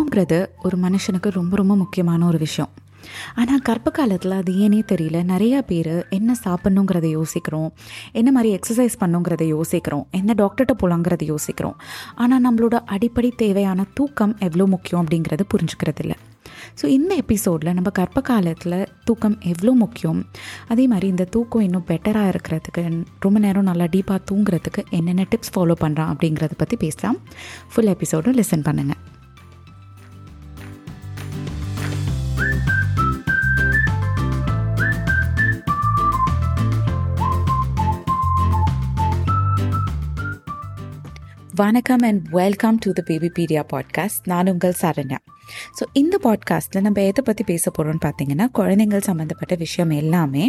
தூக்கங்கிறது ஒரு மனுஷனுக்கு ரொம்ப ரொம்ப முக்கியமான ஒரு விஷயம். ஆனால் கர்ப்ப காலத்தில் அது ஏனே தெரியல, நிறையா பேர் என்ன சாப்பிட்ணுங்கிறத யோசிக்கிறோம், என்ன மாதிரி எக்ஸசைஸ் பண்ணுங்கிறத யோசிக்கிறோம், என்ன டாக்டர்கிட்ட போகலாங்கிறத யோசிக்கிறோம். ஆனால் நம்மளோட அடிப்படை தேவையான தூக்கம் எவ்வளோ முக்கியம் அப்படிங்கிறது புரிஞ்சுக்கிறது இல்லை. ஸோ இந்த எபிசோடில் நம்ம கர்ப்ப காலத்தில் தூக்கம் எவ்வளோ முக்கியம், அதே மாதிரி இந்த தூக்கம் இன்னும் பெட்டராக இருக்கிறதுக்கு, ரொம்ப நேரம் நல்லா டீப்பாக தூங்குறதுக்கு என்னென்ன டிப்ஸ் ஃபாலோ பண்ணுறான் அப்படிங்கிறத பற்றி பேசலாம். ஃபுல் எபிசோடும் லிசன் பண்ணுங்கள். வணக்கம் and welcome to the Babypedia podcast. நான் உங்கள் சரண்யா. ஸோ இந்த பாட்காஸ்ட்டில் நம்ம எதை பற்றி பேச போகிறோம்னு பார்த்தீங்கன்னா, குழந்தைகள் சம்மந்தப்பட்ட விஷயம் எல்லாமே.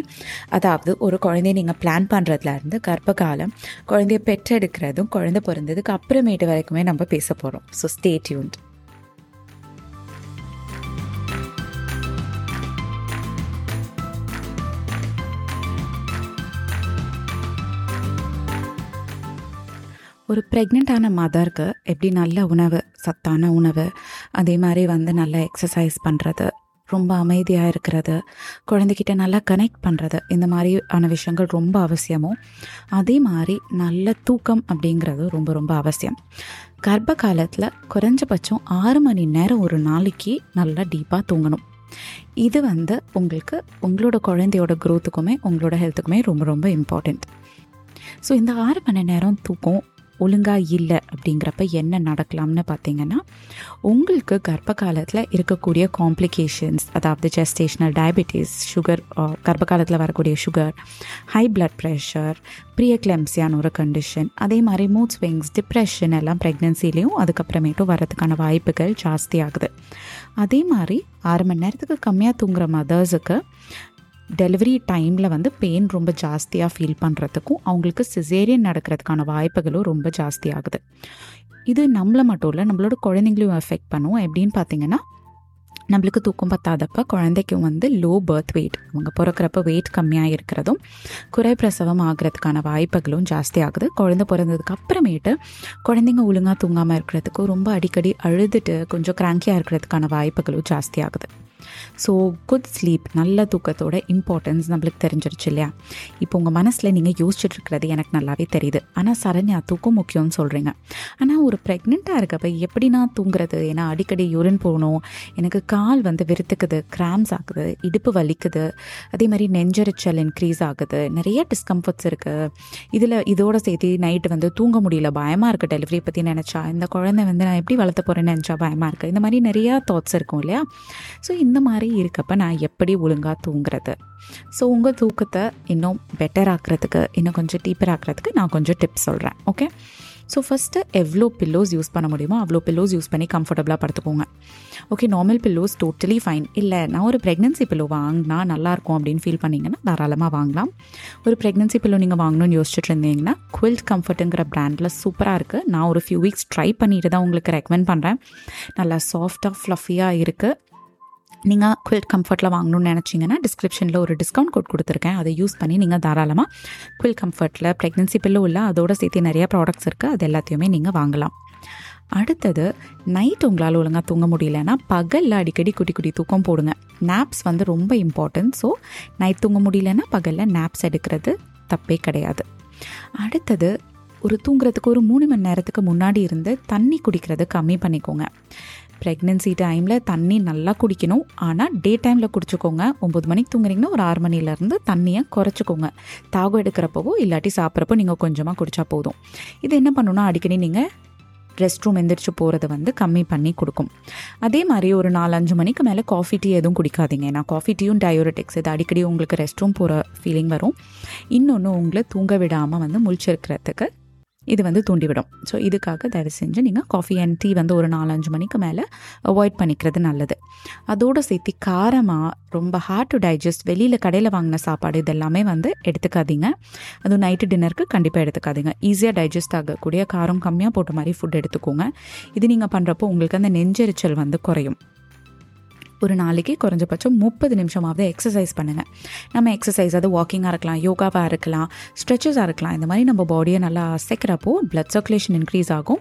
அதாவது ஒரு குழந்தைய நீங்கள் பிளான் பண்ணுறதுலேருந்து கர்ப்ப காலம், குழந்தைய பெற்றெடுக்கிறதும், குழந்தை பிறந்ததுக்கு அப்புறமேட்டு வரைக்குமே நம்ம பேச போகிறோம். So stay tuned. ஒரு ப்ரெக்னெண்ட்டான மதருக்கு எப்படி நல்ல உணவு, சத்தான உணவு, அதே மாதிரி நல்ல எக்ஸசைஸ் பண்ணுறது, ரொம்ப அமைதியாக இருக்கிறது, குழந்தைகிட்ட நல்லா கனெக்ட் பண்ணுறது, இந்த மாதிரியான விஷயங்கள் ரொம்ப அவசியமோ, அதே மாதிரி நல்ல தூக்கம் அப்படிங்கிறது ரொம்ப ரொம்ப அவசியம். கர்ப்ப காலத்தில் குறைஞ்சபட்சம் 6 மணி நேரம் ஒரு நாளைக்கு நல்லா டீப்பாக தூங்கணும். இது உங்களுக்கு உங்களோட குழந்தையோட க்ரோத்துக்குமே உங்களோட ஹெல்த்துக்குமே ரொம்ப ரொம்ப இம்பார்ட்டண்ட். ஸோ இந்த 6 மணி நேரம் தூக்கம் ஒழுங்காக இல்லை அப்படிங்கிறப்ப என்ன நடக்கலாம்னு பார்த்தீங்கன்னா, உங்களுக்கு கர்ப்ப காலத்தில் இருக்கக்கூடிய காம்ப்ளிகேஷன்ஸ், அதாவது ஜெஸ்டேஷனல் டயபெட்டிஸ், சுகர், கர்ப்ப காலத்தில் வரக்கூடிய சுகர், ஹை பிளட் ப்ரெஷர், ப்ரீஎக்லெம்சியான ஒரு கண்டிஷன், அதே மாதிரி மூட் ஸ்விங்ஸ், டிப்ரெஷன் எல்லாம் ப்ரெக்னென்சிலையும் அதுக்கப்புறமேட்டும் வரதுக்கான வாய்ப்புகள் ஜாஸ்தி ஆகுது. அதே மாதிரி 6 மணி நேரத்துக்கு கம்மியாக தூங்குகிற மதர்ஸுக்கு டெலிவரி டைமில் பெயின் ரொம்ப ஜாஸ்தியாக ஃபீல் பண்ணுறதுக்கும், அவங்களுக்கு சிசேரியன் நடக்கிறதுக்கான வாய்ப்புகளும் ரொம்ப ஜாஸ்தி ஆகுது. இது நம்மளை மட்டும் இல்லை, நம்மளோட குழந்தைங்களையும் எஃபெக்ட் பண்ணுவோம். எப்படின்னு பார்த்தீங்கன்னா, நம்மளுக்கு தூக்கம் பத்தாதப்ப குழந்தைக்கும் லோ பர்த் வெயிட், அவங்க பிறக்கிறப்ப வெயிட் கம்மியாக இருக்கிறதும், குறை பிரசவம் ஆகிறதுக்கான வாய்ப்புகளும் ஜாஸ்தி ஆகுது. குழந்தை பிறந்ததுக்கு அப்புறமேட்டு குழந்தைங்க ஒழுங்காக தூங்காமல் இருக்கிறதுக்கும், ரொம்ப அடிக்கடி அழுதுட்டு கொஞ்சம் கிராங்கியாக இருக்கிறதுக்கான வாய்ப்புகளும் ஜாஸ்தி ஆகுது. ஸோ குட் ஸ்லீப், நல்ல தூக்கத்தோட இம்பார்ட்டன்ஸ் நம்மளுக்கு தெரிஞ்சிருச்சு இல்லையா? இப்போ உங்கள் மனசில் நீங்கள் யோசிச்சுட்டு இருக்கிறது எனக்கு நல்லாவே தெரியுது. ஆனால் சரண்யா, தூக்கம் முக்கியம்னு சொல்கிறீங்க, ஆனால் ஒரு ப்ரெக்னெண்ட்டாக இருக்கப்போ எப்படி நான் தூங்குறது? ஏன்னா அடிக்கடி யூரின் போகணும், எனக்கு கால் விருத்துக்குது, கிராம்ஸ் ஆகுது, இடுப்பு வலிக்குது, அதே மாதிரி நெஞ்சரிச்சல் இன்க்ரீஸ் ஆகுது, நிறைய டிஸ்கம்ஃபர்ட்ஸ் இருக்குது. இதோடு சேர்த்து நைட்டு தூங்க முடியல, பயமாக இருக்குது. டெலிவரியை பற்றி நினச்சா, இந்த குழந்தை நான் எப்படி வளர்த்த போகிறேன்னு நினச்சா பயமாக இருக்குது. இந்த மாதிரி நிறையா தாட்ஸ் இருக்கும் இல்லையா? ஸோ இந்த மாதிரி இருக்கப்ப நான் எப்படி ஒழுங்காக தூங்குறது? ஸோ உங்கள் தூக்கத்தை இன்னும் பெட்டர் ஆக்கிறதுக்கு, இன்னும் கொஞ்சம் டீப்பர் ஆக்கிறதுக்கு நான் கொஞ்சம் டிப்ஸ் சொல்கிறேன். ஓகே, ஸோ ஃபஸ்ட்டு எவ்வளோ பில்லோஸ் யூஸ் பண்ண முடியுமோ அவ்வளோ பில்லோஸ் யூஸ் பண்ணி கம்ஃபர்டபுளாக படுத்துக்கோங்க. Okay, normal pillows totally fine. இல்லை, நான் ஒரு ப்ரெக்னென்சி பில்லோ வாங்கினா நல்லாயிருக்கும் அப்படின்னு ஃபீல் பண்ணிங்கன்னா தாராளமாக வாங்கலாம். ஒரு ப்ரெக்னென்சி பில்லோ நீங்கள் வாங்கணும்னு யோசிச்சுட்டு இருந்தீங்கன்னா, குவில்ட் கம்ஃபர்ட்டுங்கிற ப்ராண்டில் சூப்பராக இருக்குது. நான் ஒரு ஃபியூ வீக்ஸ் ட்ரை பண்ணிட்டு தான் உங்களுக்கு ரெக்கமெண்ட் பண்ணுறேன். நல்லா சாஃப்டாக ஃப்ளஃபியாக இருக்குது. நீங்கள் குவில்ட் கம்ஃபர்ட்டில் வாங்கணும்னு நினச்சிங்கன்னா, டிஸ்கிரிப்ஷனில் ஒரு டிஸ்கவுண்ட் கோட் கொடுத்துருக்கேன். அதை யூஸ் பண்ணி நீங்கள் தாராளமாக குவில்ட் கம்ஃபர்ட்டில் ப்ரெக்னென்சி பில்லோ இல்லை, அதோட சேர்த்து நிறையா ப்ராடக்ட்ஸ் இருக்குது, அது எல்லாத்தையுமே நீங்கள் வாங்கலாம். அடுத்தது, நைட் உங்களால் ஒழுங்காக தூங்க முடியலன்னா பகலில் அடிக்கடி குட்டி குட்டி தூக்கம் போடுங்க. நாப்ஸ் ரொம்ப இம்பார்ட்டன்ட். ஸோ நைட் தூங்க முடியலன்னா பகலில் நாப்ஸ் எடுக்கிறது தப்பே கிடையாது. அடுத்தது, ஒரு தூங்குறதுக்கு ஒரு 3 மணி நேரத்துக்கு முன்னாடி இருந்து தண்ணி குடிக்கிறது கம்மி பண்ணிக்கோங்க. ப்ரெக்னென்சி டைமில் தண்ணி நல்லா குடிக்கணும், ஆனால் டே டைமில் குடிச்சிக்கோங்க. 9 மணிக்கு தூங்குறீங்கன்னா ஒரு 6 மணிலேருந்து தண்ணியை குறைச்சிக்கோங்க. தாகம் எடுக்கிறப்பவோ இல்லாட்டி சாப்பிட்றப்போ நீங்கள் கொஞ்சமாக குடித்தா போதும். இது என்ன பண்ணணும்னா, அடிக்கடி நீங்கள் ரெஸ்ட் ரூம் எந்திரிச்சு போகிறது கம்மி பண்ணி கொடுக்கும். அதே மாதிரி ஒரு 4-5 மணிக்கு மேலே காஃபி, டீ எதுவும் குடிக்காதீங்க. ஏன்னா காஃபி டீயும் டயபெட்டிக்ஸ், இது அடிக்கடி உங்களுக்கு ரெஸ்ட் ரூம் போகிற ஃபீலிங் வரும். இன்னொன்று, உங்களை தூங்க விடாமல் முழிச்சிருக்கிறதுக்கு இது தூண்டிவிடும். ஸோ இதுக்காக தயவு செஞ்சு நீங்கள் காஃபி அண்ட் டீ ஒரு 4-5 மணிக்கு மேலே அவாய்ட் பண்ணிக்கிறது நல்லது. அதோடு சேர்த்து காரமாக, ரொம்ப ஹார்ட் டு டைஜஸ்ட், வெளியில் கடையில் வாங்கின சாப்பாடு இதெல்லாமே எடுத்துக்காதீங்க. அதுவும் நைட்டு டின்னருக்கு கண்டிப்பாக எடுத்துக்காதீங்க. ஈஸியாக டைஜஸ்ட் ஆகக்கூடிய, காரம் கம்மியாக போட்ட மாதிரி ஃபுட் எடுத்துக்கோங்க. இது நீங்கள் பண்ணுறப்போ உங்களுக்கு அந்த நெஞ்சரிச்சல் குறையும். ஒரு நாளைக்கு குறைஞ்சபட்சம் 30 நிமிஷமாவது எக்ஸசைஸ் பண்ணுங்கள். நம்ம எக்ஸசைஸ் அது வாக்கிங்காக இருக்கலாம், யோகாவாக இருக்கலாம், ஸ்ட்ரெச்சஸாக இருக்கலாம். இந்த மாதிரி நம்ம பாடியை நல்லா அசைக்கிறப்போ பிளட் சர்க்குலேஷன் இன்க்ரீஸ் ஆகும்,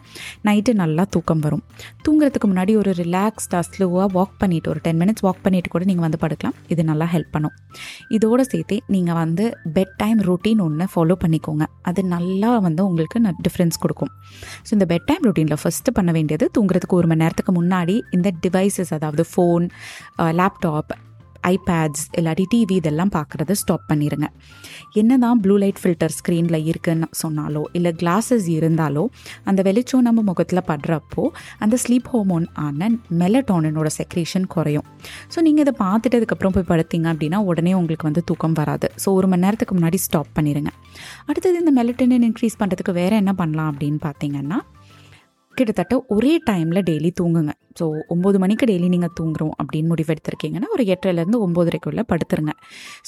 நைட்டு நல்லா தூக்கம் வரும். தூங்குறதுக்கு முன்னாடி ஒரு ரிலாக்ஸ்டாக ஸ்லோவாக வாக் பண்ணிவிட்டு ஒரு 10 மினிட்ஸ் வாக் பண்ணிவிட்டு கூட நீங்கள் வந்து படுக்கலாம். இது நல்லா ஹெல்ப் பண்ணும். இதோடு சேர்த்து நீங்கள் வந்து பெட் டைம் ரொட்டீன் ஒன்று ஃபாலோ பண்ணிக்கோங்க. அது நல்லா வந்து உங்களுக்கு டிஃப்ரென்ஸ் கொடுக்கும். ஸோ இந்த பெட் டைம் ரொட்டீனில் ஃபஸ்ட்டு பண்ண வேண்டியது தூங்குறதுக்கு 1 மணி நேரத்துக்கு முன்னாடி இந்த டிவைசஸ், அதாவது ஃபோன், லேப்டாப், ஐபேட்ஸ் இல்லாட்டி டிவி இதெல்லாம் பார்க்குறத ஸ்டாப் பண்ணிடுங்க. என்ன தான் ப்ளூ லைட் ஃபில்டர் ஸ்க்ரீனில் இருக்குதுன்னு சொன்னாலோ இல்லை கிளாஸஸ் இருந்தாலோ அந்த வெளிச்சம் நம்ம முகத்தில் படுறப்போ அந்த ஸ்லீப் ஹார்மோன் ஆன மெலட்டோனினோட செக்ரேஷன் குறையும். ஸோ நீங்கள் இதை பார்த்துட்டு அதுக்கப்புறம் போய் படுத்திங்க அப்படின்னா உடனே உங்களுக்கு வந்து தூக்கம் வராது. ஸோ 1 மணி நேரத்துக்கு முன்னாடி ஸ்டாப் பண்ணிடுங்க. அடுத்தது இந்த மெலட்டோனின் இன்க்ரீஸ் பண்ணுறதுக்கு வேறு என்ன பண்ணலாம் அப்படின்னு பார்த்திங்கன்னா, கிட்டத்தட்ட ஒரே டைமில் டெய்லி தூங்குங்க. ஸோ 9 மணிக்கு டெய்லி நீங்கள் தூங்குறோம் அப்படின்னு முடிவெடுத்திருக்கீங்கன்னா ஒரு 8:30-9:30க்குள்ளே படுத்துருங்க.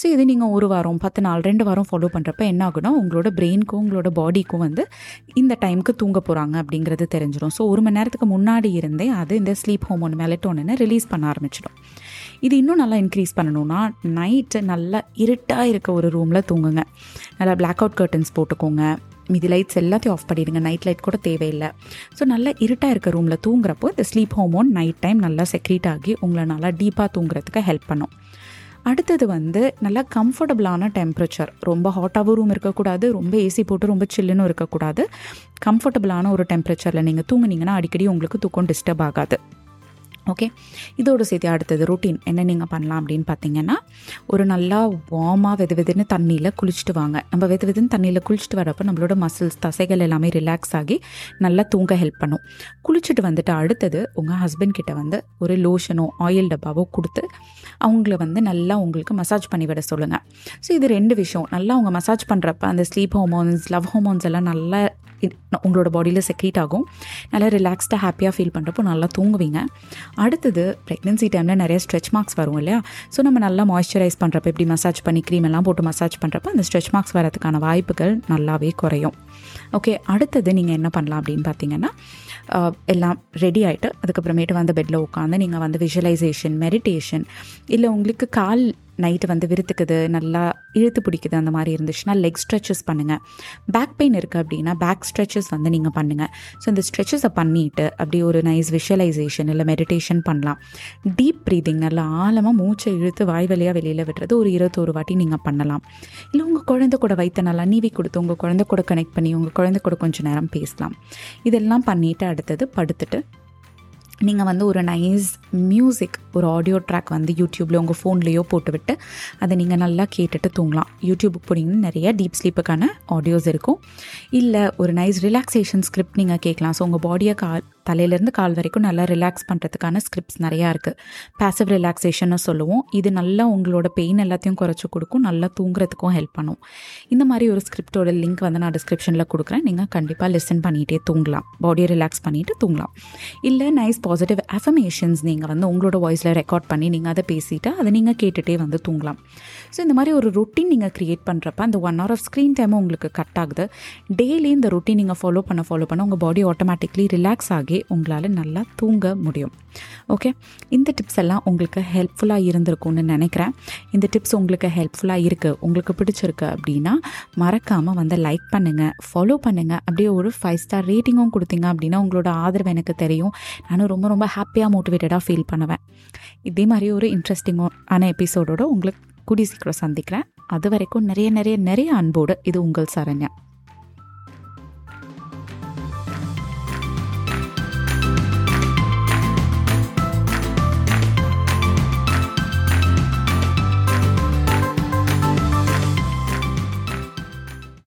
ஸோ இது நீங்கள் 1 வாரம், 10 நாள், 2 வாரம் ஃபாலோ பண்ணுறப்ப என்ன ஆகுனா உங்களோட பிரெயினுக்கும் உங்களோட பாடிக்கும் வந்து இந்த டைமுக்கு தூங்க போகிறாங்க அப்படிங்கிறது தெரிஞ்சிடும். ஸோ 1 மணி நேரத்துக்கு முன்னாடி இருந்தே அது இந்த ஸ்லீப் ஹார்மோன் மெலட்டோனினை ரிலீஸ் பண்ண ஆரம்பிச்சிடும். இது இன்னும் நல்லா இன்க்ரீஸ் பண்ணணும்னா நைட்டு நல்லா இருட்டாக இருக்க ஒரு ரூமில் தூங்குங்க. நல்லா பிளாக் அவுட் கர்டன்ஸ் போட்டுக்கோங்க. மீதி லைட்ஸ் எல்லாத்தையும் ஆஃப் பண்ணிடுங்க. நைட் லைட் கூட தேவையில்லை. ஸோ நல்லா இருட்டாக இருக்க ரூமில் தூங்குறப்போ இந்த ஸ்லீப் ஹார்மோன் நைட் டைம் நல்லா செக்ரீட் ஆகி உங்களை நல்லா டீப்பாக தூங்குறதுக்கு ஹெல்ப் பண்ணும். அடுத்தது வந்து நல்லா கம்ஃபர்டபுளான டெம்பரேச்சர். ரொம்ப ஹாட்டாகவும் ரூம் இருக்கக்கூடாது, ரொம்ப ஏசி போட்டு ரொம்ப சில்லுன்னு இருக்கக்கூடாது. கம்ஃபர்டபுளான ஒரு டெம்பரேச்சரில் நீங்கள் தூங்குனீங்கன்னா அடிக்கடி உங்களுக்கு தூக்கம் டிஸ்டர்ப் ஆகாது. ஓகே, இதோட சேர்த்து அடுத்தது ரொட்டீன் என்ன நீங்கள் பண்ணலாம் அப்படின்னு பார்த்திங்கன்னா, ஒரு நல்லா வார்மாக வெதுவெதுன்னு தண்ணியில் குளிச்சுட்டு வாங்க. நம்ம வெதுவெதுன்னு தண்ணியில் குளிச்சுட்டு வரப்போ நம்மளோட மசில்ஸ், தசைகள் எல்லாமே ரிலாக்ஸ் ஆகி நல்லா தூங்க ஹெல்ப் பண்ணும். குளிச்சுட்டு வந்துட்டு அடுத்தது உங்கள் ஹஸ்பண்ட் கிட்ட வந்து ஒரு லோஷனோ ஆயில் டப்பாவோ கொடுத்து அவங்கள வந்து நல்லா உங்களுக்கு மசாஜ் பண்ணிவிட சொல்லுங்கள். ஸோ இது 2 விஷயம். நல்லா அவங்க மசாஜ் பண்ணுறப்ப அந்த ஸ்லீப் ஹார்மோன்ஸ், லவ் ஹார்மோன்ஸ் எல்லாம் நல்லா உங்களோட பாடியில் செக்ரீட் ஆகும். நல்லா ரிலாக்ஸ்டாக ஹாப்பியாக ஃபீல் பண்ணுறப்போ நல்லா தூங்குவீங்க. அடுத்தது ப்ரெக்னென்சி டைமில் நிறைய ஸ்ட்ரெச் மார்க்ஸ் வரும் இல்லையா? ஸோ நம்ம நல்லா மாய்ஸ்சரைஸ் பண்ணுறப்ப இப்படி மசாஜ் பண்ணி க்ரீம் எல்லாம் போட்டு மசாஜ் பண்ணுறப்ப அந்த ஸ்ட்ரெச் மார்க்ஸ் வரதுக்கான வாய்ப்புகள் நல்லாவே குறையும். ஓகே, அடுத்தது நீங்கள் என்ன பண்ணலாம் அப்படின்னு பார்த்தீங்கன்னா, எல்லாம் ரெடி ஆகிட்டு அதுக்கப்புறமேட்டு வந்து பெட்டில் உட்காந்து நீங்கள் வந்து விஷுவலைசேஷன், மெடிடேஷன், இல்லை உங்களுக்கு கால் நைட்டு வந்து விருத்துக்குது, நல்லா இழுத்து பிடிக்குது அந்த மாதிரி இருந்துச்சுன்னா லெக் ஸ்ட்ரெச்சஸ் பண்ணுங்கள். பேக் பெயின் இருக்குது அப்படின்னா பேக் ஸ்ட்ரெச்சஸ் வந்து நீங்கள் பண்ணுங்கள். ஸோ இந்த ஸ்ட்ரெச்சஸை பண்ணிவிட்டு அப்படியே ஒரு நைஸ் விஷுவலைசேஷன் இல்லை மெடிடேஷன் பண்ணலாம். டீப் ப்ரீதிங், நல்லா ஆழமாக மூச்சை இழுத்து வாய் வழியாக வெளியில் விடுறது ஒரு 21 வாட்டி நீங்கள் பண்ணலாம். இல்லை உங்கள் குழந்தை கூட வைத்த நல்லா நீவி கொடுத்து உங்கள் குழந்தை கூட கனெக்ட் பண்ணி உங்கள் குழந்தை கூட கொஞ்சம் நேரம் பேசலாம். இதெல்லாம் பண்ணிவிட்டு அடுத்தது படுத்துட்டு நீங்கள் வந்து ஒரு நைஸ் மியூசிக், ஒரு ஆடியோ ட்ராக் வந்து யூடியூப்பில் உங்கள் ஃபோன்லேயோ போட்டுவிட்டு அதை நீங்கள் நல்லா கேட்டுட்டு தூங்கலாம். யூடியூபுக்கு போனீங்கன்னா நிறைய டீப் ஸ்லீப்புக்கான ஆடியோஸ் இருக்கும். இல்லை ஒரு நைஸ் ரிலாக்ஸேஷன் ஸ்கிரிப்ட் நீங்கள் கேட்கலாம். ஸோ உங்கள் பாடியை தலையிலேருந்து கால் வரைக்கும் நல்லா ரிலாக்ஸ் பண்ணுறதுக்கான ஸ்கிரிப்ட்ஸ் நிறையா இருக்குது. பேசிவ் ரிலாக்ஸேஷன்னு சொல்லுவோம். இது நல்லா உங்களோட பெயின் எல்லாத்தையும் குறைச்சி கொடுக்கும், நல்லா தூங்குறதுக்கும் ஹெல்ப் பண்ணும். இந்த மாதிரி ஒரு ஸ்கிரிப்டோட லிங்க் வந்து நான் டிஸ்கிரிப்ஷனில் கொடுக்குறேன். நீங்கள் கண்டிப்பாக லிசன் பண்ணிகிட்டே தூங்கலாம், பாடியை ரிலாக்ஸ் பண்ணிவிட்டு தூங்கலாம். இல்லை நைஸ் பாசிட்டிவ் அஃபர்மேஷன்ஸ் நீங்கள் வந்து உங்களோட வாய்ஸில் ரெக்கார்ட் பண்ணி நீங்கள் அதை பேசிவிட்டு அதை நீங்கள் கேட்டுகிட்டே வந்து தூங்கலாம். ஸோ இந்த மாதிரி ஒரு ரொட்டீன் நீங்கள் க்ரியேட் பண்ணுறப்ப அந்த 1 hour ஆஃப் ஸ்க்ரீன் டைமும் உங்களுக்கு கட் ஆகுது. டெய்லி இந்த ரொட்டீன் நீங்கள் ஃபாலோ பண்ண உங்கள் பாடி ஆட்டோமேட்டிக்லி ரிலாக்ஸ் ஆகி உங்களால் நல்லா தூங்க முடியும். ஓகே, இந்த டிப்ஸ் எல்லாம் உங்களுக்கு ஹெல்ப்ஃபுல்லாக இருந்திருக்கும்னு நினைக்கிறேன். இந்த டிப்ஸ் உங்களுக்கு ஹெல்ப்ஃபுல்லாக இருக்குது, உங்களுக்கு பிடிச்சிருக்கு அப்படின்னா மறக்காமல் வந்து லைக் பண்ணுங்கள், ஃபாலோ பண்ணுங்கள். அப்படியே ஒரு 5 ஸ்டார் ரேட்டிங்கும் கொடுத்தீங்க அப்படின்னா உங்களோட ஆதரவு எனக்கு தெரியும். நானும் ரொம்ப ரொம்ப ஹாப்பியாக மோட்டிவேட்டடாக ஃபீல் பண்ணுவேன். இதே மாதிரி ஒரு இன்ட்ரெஸ்டிங்கான எபிசோடோடு உங்களுக்கு கூடி சீக்கிரம் சந்திக்கிறேன். அது வரைக்கும் நிறைய நிறைய நிறைய அன்போடு, இது உங்கள் சரண்யா.